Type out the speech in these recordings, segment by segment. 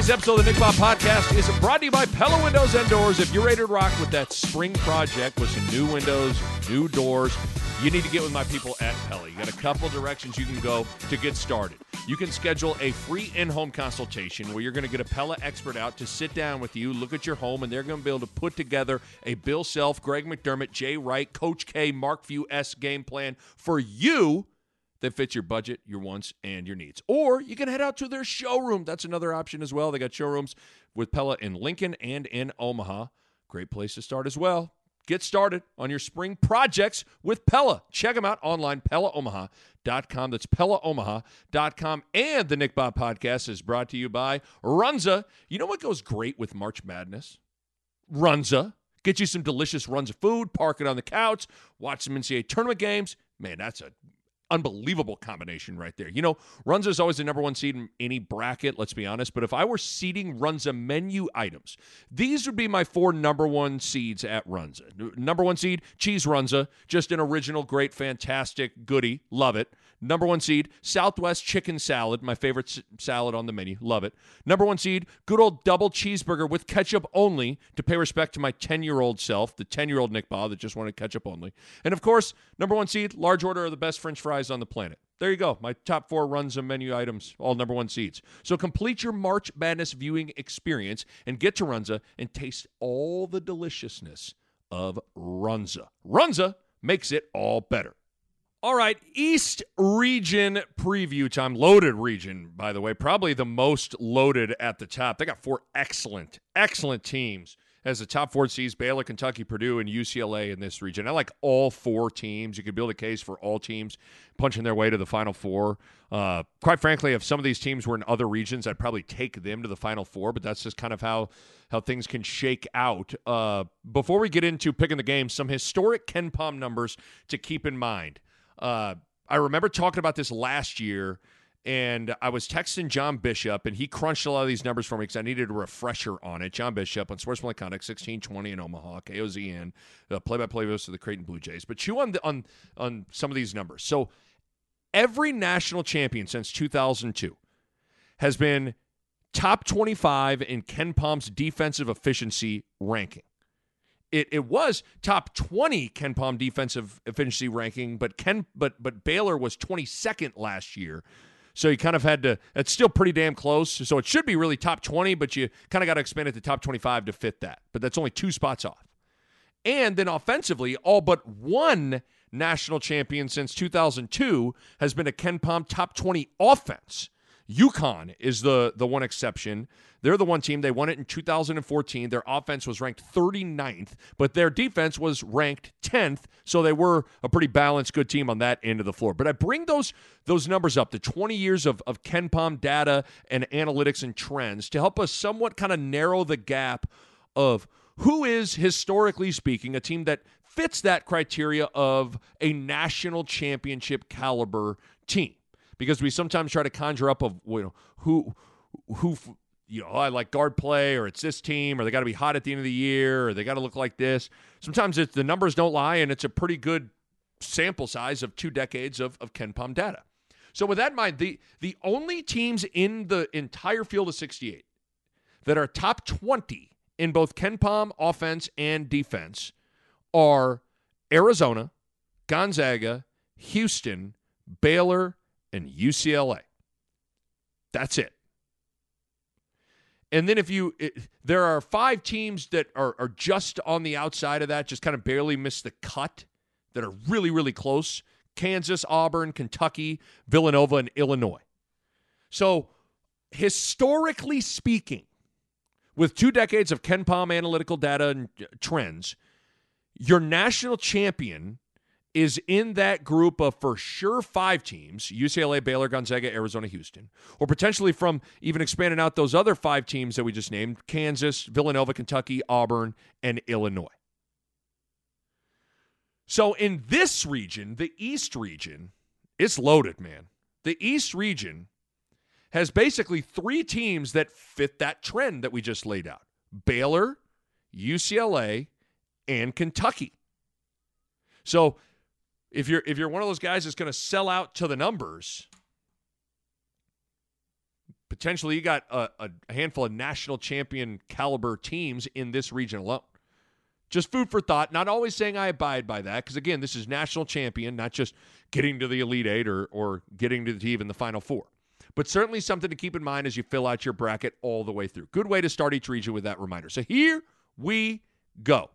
Today's episode of the Nick Bob Podcast is brought to you by Pella Windows and Doors. If you're ready to rock with that spring project with some new windows, new doors, you need to get with my people at Pella. You got a couple directions you can go to get started. You can schedule a free in-home consultation where you're going to get a Pella expert out to sit down with you, look at your home, and they're going to be able to put together a Bill Self, Greg McDermott, Jay Wright, Coach K, Mark Few-esque game plan for you that fits your budget, your wants, and your needs. Or you can head out to their showroom. That's another option as well. They got showrooms with Pella in Lincoln and in Omaha. Great place to start as well. Get started on your spring projects with Pella. Check them out online, PellaOmaha.com. That's PellaOmaha.com. And the Nick Bob Podcast is brought to you by Runza. You know what goes great with March Madness? Runza. Get you some delicious Runza food, park it on the couch, watch some NCAA tournament games. Man, that's a unbelievable combination right there. You know, Runza's always the number one seed in any bracket, let's be honest, but if I were seeding Runza menu items, these would be my four number one seeds at Runza. Number one seed, Cheese Runza, just an original, great, fantastic goodie. Love it. Number one seed, Southwest Chicken Salad, my favorite salad on the menu. Love it. Number one seed, good old double cheeseburger with ketchup only to pay respect to my 10-year-old self, the 10-year-old Nick Bob that just wanted ketchup only. And, of course, number one seed, large order of the best French fries on the planet. There you go. My top four runs of menu items, all number one seeds. So complete your March Madness viewing experience and get to Runza and taste all the deliciousness of Runza. Runza makes it all better. All right, East Region preview time. Loaded region, by the way. Probably the most loaded at the top. They got four excellent, excellent teams as the top four seeds: Baylor, Kentucky, Purdue, and UCLA in this region. I like all four teams. You could build a case for all teams punching their way to the Final Four. Quite frankly, if some of these teams were in other regions, I'd probably take them to the Final Four, but that's just kind of how things can shake out. Before we get into picking the game, some historic KenPom numbers to keep in mind. I remember talking about this last year, and I was texting John Bishop, and he crunched a lot of these numbers for me because I needed a refresher on it. John Bishop on Sportsmanlike Conduct, 1620 in Omaha, KOZN, the play-by-play host of the Creighton Blue Jays. But chew on some of these numbers. So every national champion since 2002 has been top 25 in KenPom's defensive efficiency ranking. It was top 20 KenPom defensive efficiency ranking, but Baylor was 22nd last year. So you kind of had to – it's still pretty damn close. So it should be really top 20, but you kind of got to expand it to top 25 to fit that. But that's only two spots off. And then offensively, all but one national champion since 2002 has been a KenPom top 20 offense. UConn is the one exception. They're the one team. They won it in 2014. Their offense was ranked 39th, but their defense was ranked 10th, so they were a pretty balanced, good team on that end of the floor. But I bring those numbers up, the 20 years of KenPom data and analytics and trends, to help us somewhat kind of narrow the gap of who is, historically speaking, a team that fits that criteria of a national championship caliber team. Because we sometimes try to conjure up of, you know, who you know, I like guard play, or it's this team, or they got to be hot at the end of the year, or they got to look like this. Sometimes it's, the numbers don't lie, and it's a pretty good sample size of 2 decades of KenPom data. So with that in mind, the only teams in the entire field of 68 that are top 20 in both KenPom offense and defense are Arizona, Gonzaga, Houston, Baylor, and UCLA. That's it. And then there are 5 teams that are just on the outside of that, just kind of barely miss the cut, that are really, really close: Kansas, Auburn, Kentucky, Villanova, and Illinois. So, historically speaking, with 2 decades of KenPom analytical data and trends, your national champion is in that group of for sure five teams, UCLA, Baylor, Gonzaga, Arizona, Houston, or potentially from even expanding out those other five teams that we just named, Kansas, Villanova, Kentucky, Auburn, and Illinois. So in this region, the East region, it's loaded, man. The East region has basically three teams that fit that trend that we just laid out: Baylor, UCLA, and Kentucky. So if you're one of those guys that's going to sell out to the numbers, potentially you got a handful of national champion caliber teams in this region alone. Just food for thought. Not always saying I abide by that, because, again, this is national champion, not just getting to the Elite Eight or getting to even the Final Four. But certainly something to keep in mind as you fill out your bracket all the way through. Good way to start each region with that reminder. So here we go.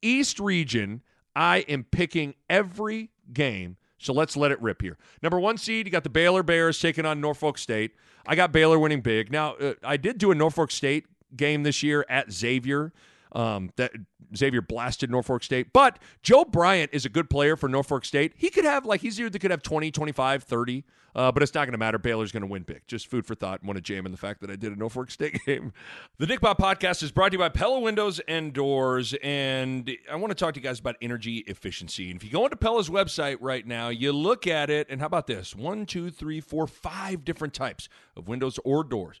East region, I am picking every game, so let's let it rip here. Number one seed, you got the Baylor Bears taking on Norfolk State. I got Baylor winning big. Now, I did do a Norfolk State game this year at Xavier. That Xavier blasted Norfolk State. But Joe Bryant is a good player for Norfolk State. He could have, like, he's a dude that could have 20, 25, 30, but it's not going to matter. Baylor's going to win big. Just food for thought. Want to jam in the fact that I did a Norfolk State game. The Nick Bob Podcast is brought to you by Pella Windows and Doors, and I want to talk to you guys about energy efficiency. And if you go into Pella's website right now, you look at it, and how about this? 5 different types of windows or doors.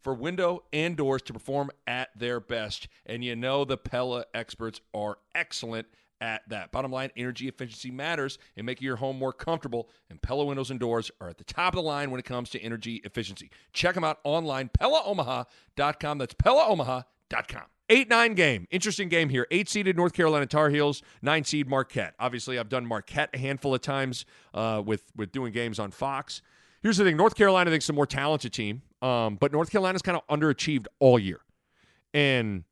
for window and doors to perform at their best. And you know the Pella experts are excellent at that. Bottom line, energy efficiency matters in making your home more comfortable, and Pella Windows and Doors are at the top of the line when it comes to energy efficiency. Check them out online, PellaOmaha.com. That's PellaOmaha.com. 8-9 game. Interesting game here. 8-seeded North Carolina Tar Heels, 9-seed Marquette. Obviously, I've done Marquette a handful of times with doing games on Fox. Here's the thing. North Carolina thinks a more talented team, but North Carolina's kind of underachieved all year. And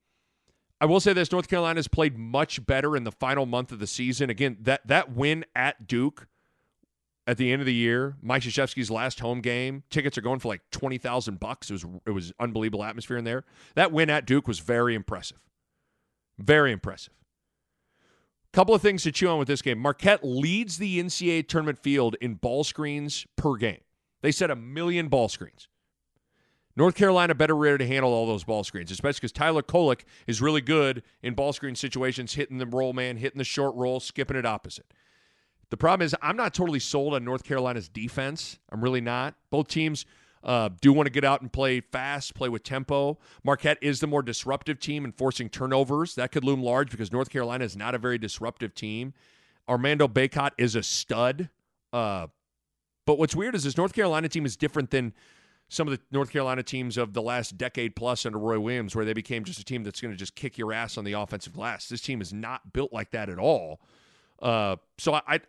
I will say this, North Carolina's played much better in the final month of the season. Again, that win at Duke at the end of the year, Mike Krzyzewski's last home game, tickets are going for like $20,000. It was unbelievable atmosphere in there. That win at Duke was very impressive. Very impressive. Couple of things to chew on with this game. Marquette leads the NCAA tournament field in ball screens per game. They set 1 million ball screens. North Carolina better ready to handle all those ball screens, especially because Tyler Kolek is really good in ball screen situations, hitting the roll man, hitting the short roll, skipping it opposite. The problem is I'm not totally sold on North Carolina's defense. I'm really not. Both teams do want to get out and play fast, play with tempo. Marquette is the more disruptive team in forcing turnovers. That could loom large because North Carolina is not a very disruptive team. Armando Bacot is a stud. But what's weird is this North Carolina team is different than some of the North Carolina teams of the last decade plus under Roy Williams, where they became just a team that's going to just kick your ass on the offensive glass. This team is not built like that at all. So I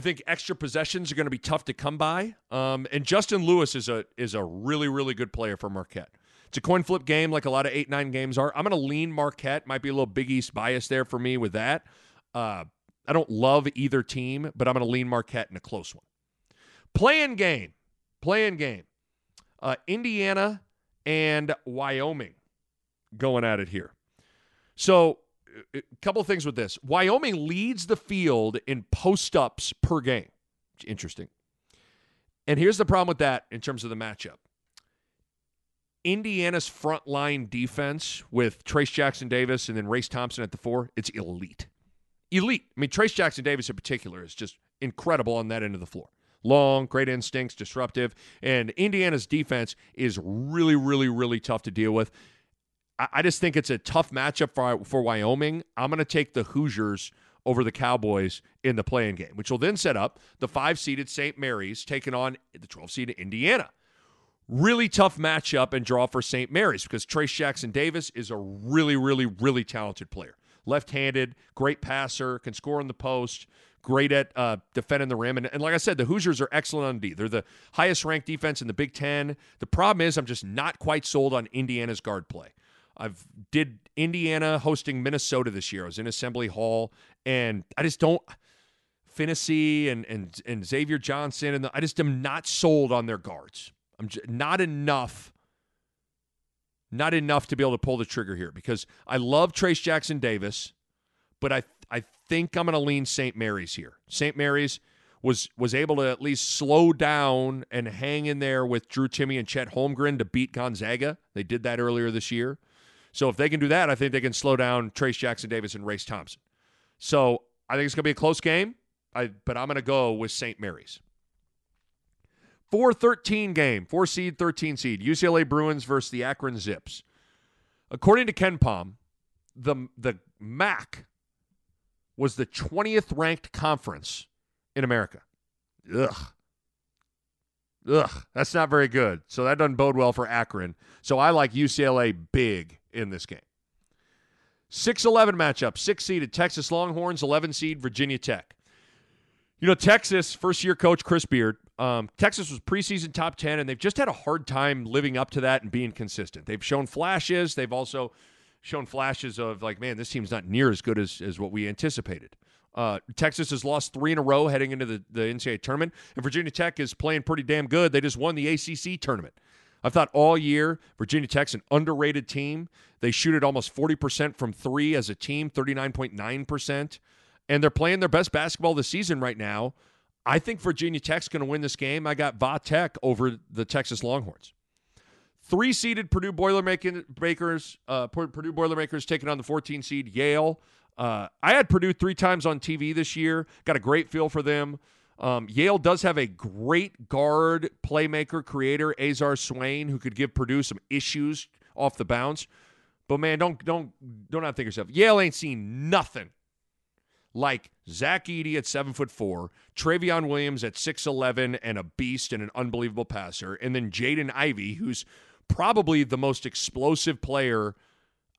think extra possessions are going to be tough to come by. And Justin Lewis is a really, really good player for Marquette. It's a coin flip game like a lot of 8-9 games are. I'm going to lean Marquette. Might be a little Big East bias there for me with that. I don't love either team, but I'm going to lean Marquette in a close one. Play-in game. Indiana and Wyoming going at it here. So a couple of things with this. Wyoming leads the field in post-ups per game. Interesting. And here's the problem with that in terms of the matchup. Indiana's frontline defense with Trayce Jackson-Davis and then Race Thompson at the 4, it's elite. Elite. I mean, Trayce Jackson-Davis in particular is just incredible on that end of the floor. Long, great instincts, disruptive. And Indiana's defense is really, really, really tough to deal with. I just think it's a tough matchup for Wyoming. I'm going to take the Hoosiers over the Cowboys in the play-in game, which will then set up the 5-seeded St. Mary's taking on the 12-seeded Indiana. Really tough matchup and draw for St. Mary's because Trayce Jackson-Davis is a really, really, really talented player. Left-handed, great passer, can score in the post, great at defending the rim. And like I said, the Hoosiers are excellent on D. They're the highest-ranked defense in the Big Ten. The problem is I'm just not quite sold on Indiana's guard play. I've did Indiana hosting Minnesota this year. I was in Assembly Hall, and I just don't – Finney and Xavier Johnson, and I just am not sold on their guards. I'm just, not enough to be able to pull the trigger here because I love Trayce Jackson-Davis, but I think I'm going to lean St. Mary's here. St. Mary's was able to at least slow down and hang in there with Drew Timme and Chet Holmgren to beat Gonzaga. They did that earlier this year. So if they can do that, I think they can slow down Trayce Jackson-Davis and Race Thompson. So I think it's going to be a close game, but I'm going to go with St. Mary's. 4-13 game, 4-seed, 13-seed, UCLA Bruins versus the Akron Zips. According to KenPom, the MAC was the 20th ranked conference in America. Ugh, that's not very good. So that doesn't bode well for Akron. So I like UCLA big in this game. 6-11 matchup, 6-seeded Texas Longhorns, 11-seed Virginia Tech. You know, Texas, first-year coach Chris Beard, Texas was preseason top 10, and they've just had a hard time living up to that and being consistent. They've shown flashes. They've also shown flashes of, like, man, this team's not near as good as what we anticipated. Texas has lost 3 in a row heading into the NCAA tournament, and Virginia Tech is playing pretty damn good. They just won the ACC tournament. I've thought all year Virginia Tech's an underrated team. They shoot at almost 40% from 3 as a team, 39.9%. And they're playing their best basketball this season right now. I think Virginia Tech's going to win this game. I got Va Tech over the Texas Longhorns. 3-seeded Purdue Boilermakers taking on the 14-seed Yale. I had Purdue 3 times on TV this year. Got a great feel for them. Yale does have a great guard playmaker creator, Azar Swain, who could give Purdue some issues off the bounce. But man, don't outthink yourself. Yale ain't seen nothing like Zach Edey at 7'4", Travion Williams at 6'11", and a beast and an unbelievable passer, and then Jaden Ivey, who's probably the most explosive player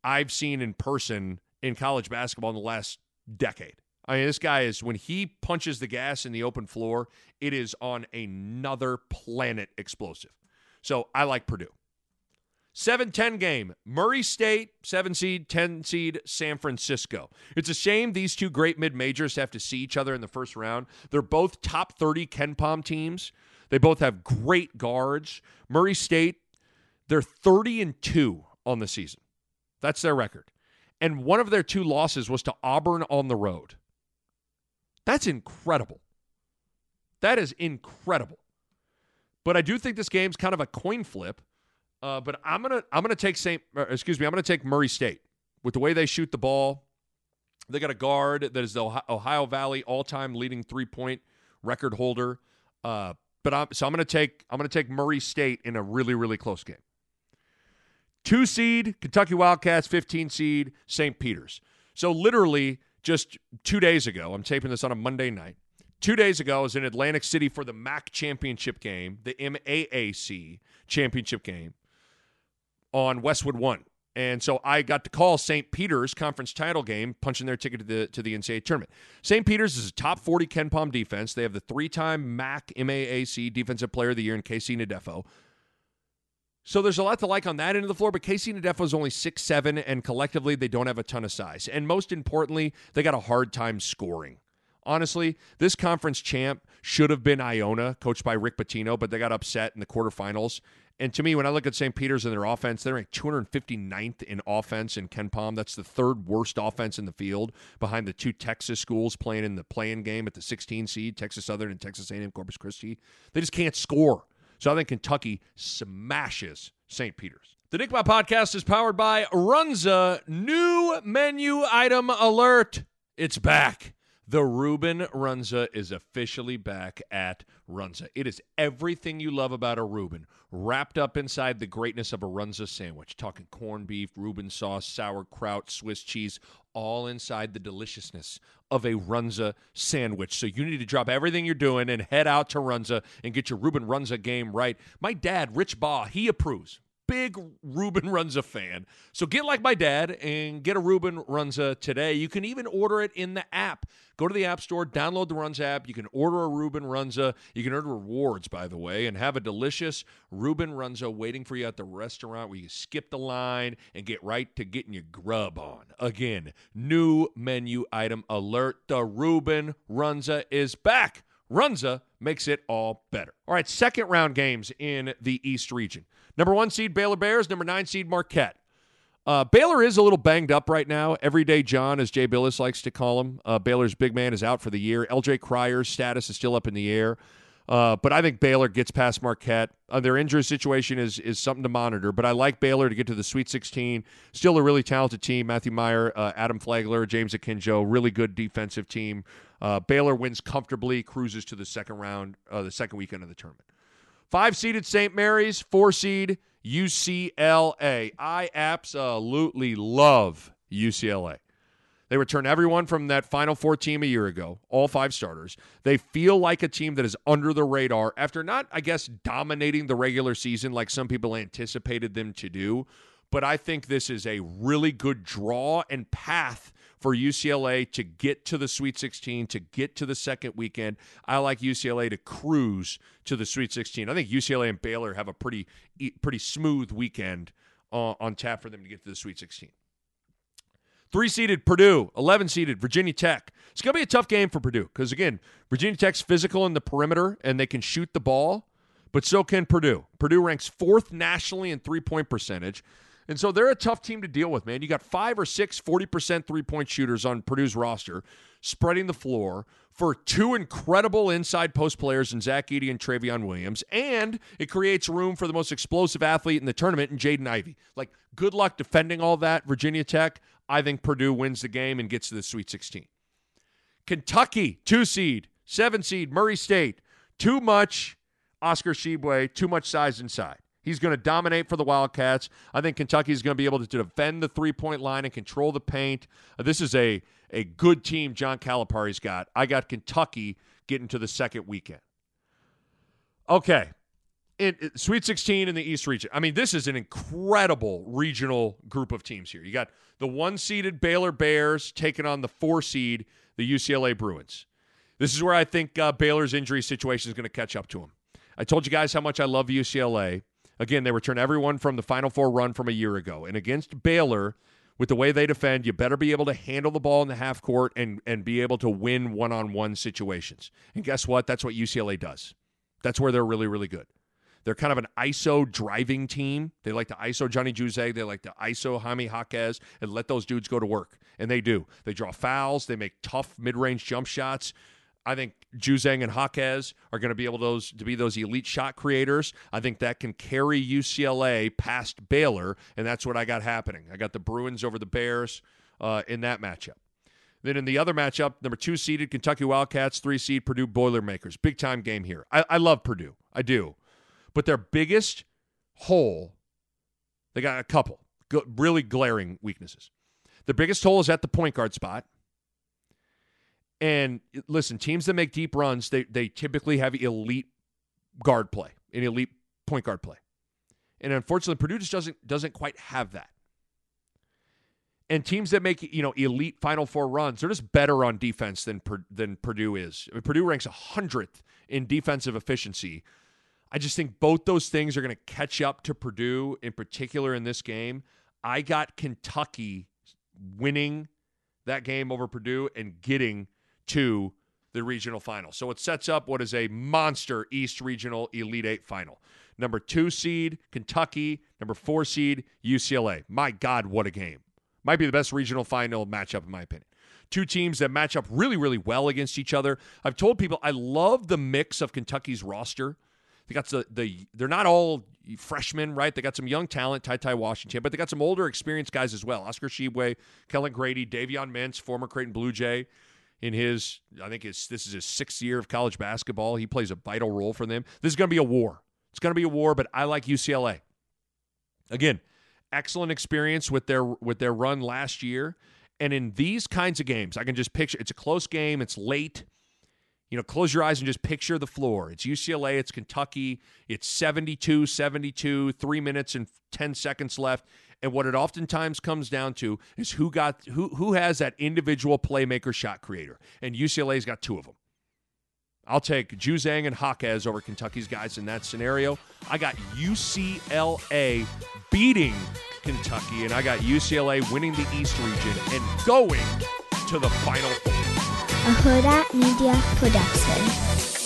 I've seen in person in college basketball in the last decade. I mean, this guy is, when he punches the gas in the open floor, it is on another planet explosive. So I like Purdue. 7-10 game, Murray State, 7-seed, 10-seed, San Francisco. It's a shame these two great mid-majors have to see each other in the first round. They're both top 30 KenPom teams. They both have great guards. Murray State, they're 30-2 on the season. That's their record. And one of their 2 losses was to Auburn on the road. That's incredible. That is incredible. But I do think this game's kind of a coin flip. But I'm gonna take Murray State with the way they shoot the ball. They got a guard that is the Ohio Valley all-time leading three-point record holder. I'm gonna take Murray State in a really, really close game. 2-seed Kentucky Wildcats, 15-seed St. Peter's. So literally just 2 days ago, I'm taping this on a Monday night. 2 days ago, I was in Atlantic City for the MAC championship game, the MAAC championship game on Westwood One. And so I got to call St. Peter's conference title game, punching their ticket to the NCAA tournament. St. Peter's is a top 40 KenPom defense. They have the 3-time MAC MAAC Defensive Player of the Year in Casey Ndefo. So there's a lot to like on that end of the floor, but Casey Ndefo is only 6'7", and collectively they don't have a ton of size. And most importantly, they got a hard time scoring. Honestly, this conference champ should have been Iona, coached by Rick Pitino, but they got upset in the quarterfinals. And to me, when I look at St. Peter's and their offense, they're ranked 259th in offense in KenPom. That's the 3rd worst offense in the field behind the 2 Texas schools playing in the play-in game at the 16 seed, Texas Southern and Texas A&M Corpus Christi. They just can't score. So I think Kentucky smashes St. Peter's. The Nick Bob Podcast is powered by Runza. New menu item alert. It's back. The Reuben Runza is officially back at Runza. It is everything you love about a Reuben, wrapped up inside the greatness of a Runza sandwich. Talking corned beef, Reuben sauce, sauerkraut, Swiss cheese, all inside the deliciousness of a Runza sandwich. So you need to drop everything you're doing and head out to Runza and get your Reuben Runza game right. My dad, Rich Baugh, he approves. big Ruben Runza fan. So get like my dad and get a Ruben Runza today. You can even order it in the app. Go to the App Store, download the Runza app. You can order a Ruben Runza. You can earn rewards, by the way, and have a delicious Ruben Runza waiting for you at the restaurant where you skip the line and get right to getting your grub on. Again, new menu item alert. The Ruben Runza is back. Runza makes it all better. All right, second-round games in the East region. Number 1 seed Baylor Bears, number 9 seed Marquette. Baylor is a little banged up right now. Everyday John, as Jay Billis likes to call him. Baylor's big man is out for the year. LJ Crier's status is still up in the air. But I think Baylor gets past Marquette. Their injury situation is something to monitor, but I like Baylor to get to the Sweet 16. Still a really talented team. Matthew Meyer, Adam Flagler, James Akinjo, really good defensive team. Baylor wins comfortably, cruises to the second round, the second weekend of the tournament. 5-seeded St. Mary's, 4-seed UCLA. I absolutely love UCLA. They return everyone from that Final Four team a year ago, all 5 starters. They feel like a team that is under the radar after not, I guess, dominating the regular season like some people anticipated them to do. But I think this is a really good draw and path for UCLA to get to the Sweet 16, to get to the second weekend. I like UCLA to cruise to the Sweet 16. I think UCLA and Baylor have a pretty smooth weekend on tap for them to get to the Sweet 16. 3-seeded Purdue, 11-seeded Virginia Tech. It's going to be a tough game for Purdue because, again, Virginia Tech's physical in the perimeter and they can shoot the ball, but so can Purdue. Purdue ranks 4th nationally in three-point percentage, and so they're a tough team to deal with, man. You got 5 or 6 40% three-point shooters on Purdue's roster spreading the floor for 2 incredible inside post players in Zach Edey and Travion Williams, and it creates room for the most explosive athlete in the tournament in Jaden Ivey. Like, good luck defending all that, Virginia Tech. I think Purdue wins the game and gets to the Sweet 16. Kentucky, 2-seed, 7-seed, Murray State. Too much Oscar Tshiebwe, too much size inside. He's going to dominate for the Wildcats. I think Kentucky is going to be able to defend the three-point line and control the paint. This is a good team John Calipari's got. I got Kentucky getting to the second weekend. Okay. Sweet 16 in the East region. I mean, this is an incredible regional group of teams here. You got the 1-seeded Baylor Bears taking on the 4-seed, the UCLA Bruins. This is where I think Baylor's injury situation is going to catch up to him. I told you guys how much I love UCLA. Again, they return everyone from the Final Four run from a year ago. And against Baylor, with the way they defend, you better be able to handle the ball in the half court and be able to win one-on-one situations. And guess what? That's what UCLA does. That's where they're really, really good. They're kind of an ISO driving team. They like to ISO Johnny Juzang. They like to ISO Jaime Jaquez and let those dudes go to work. And they do. They draw fouls. They make tough mid-range jump shots. I think Juzang and Jaquez are going to be able to be those elite shot creators. I think that can carry UCLA past Baylor, and that's what I got happening. I got the Bruins over the Bears in that matchup. Then in the other matchup, number 2-seeded Kentucky Wildcats, 3-seed Purdue Boilermakers. Big-time game here. I love Purdue. I do. But their biggest hole, they got a couple really glaring weaknesses. Their biggest hole is at the point guard spot. And listen, teams that make deep runs, they typically have elite guard play and elite point guard play. And unfortunately, Purdue just doesn't quite have that. And teams that make, you know, elite Final Four runs, they're just better on defense than Purdue is. I mean, Purdue ranks 100th in defensive efficiency. I just think both those things are going to catch up to Purdue, in particular in this game. I got Kentucky winning that game over Purdue and getting to the regional final. So it sets up what is a monster East Regional Elite Eight final. Number 2 seed, Kentucky. Number 4 seed, UCLA. My God, what a game. Might be the best regional final matchup in my opinion. 2 teams that match up really, really well against each other. I've told people I love the mix of Kentucky's roster. They got they're not all freshmen, right? They got some young talent, Ty Washington, but they got some older experienced guys as well. Oscar Tshiebwe, Kellen Grady, Davion Mintz, former Creighton Blue Jay in this is his 6th year of college basketball. He plays a vital role for them. This is going to be a war. It's going to be a war, but I like UCLA. Again, excellent experience with their run last year. And in these kinds of games, I can just picture it's a close game, it's late. You know, close your eyes and just picture the floor. It's UCLA, it's Kentucky, it's 72, 3 minutes and 10 seconds left. And what it oftentimes comes down to is who has that individual playmaker shot creator. And UCLA's got two of them. I'll take Juzang and Hawkes over Kentucky's guys in that scenario. I got UCLA beating Kentucky, and I got UCLA winning the East region and going to the Final Four. A Huda Media Production.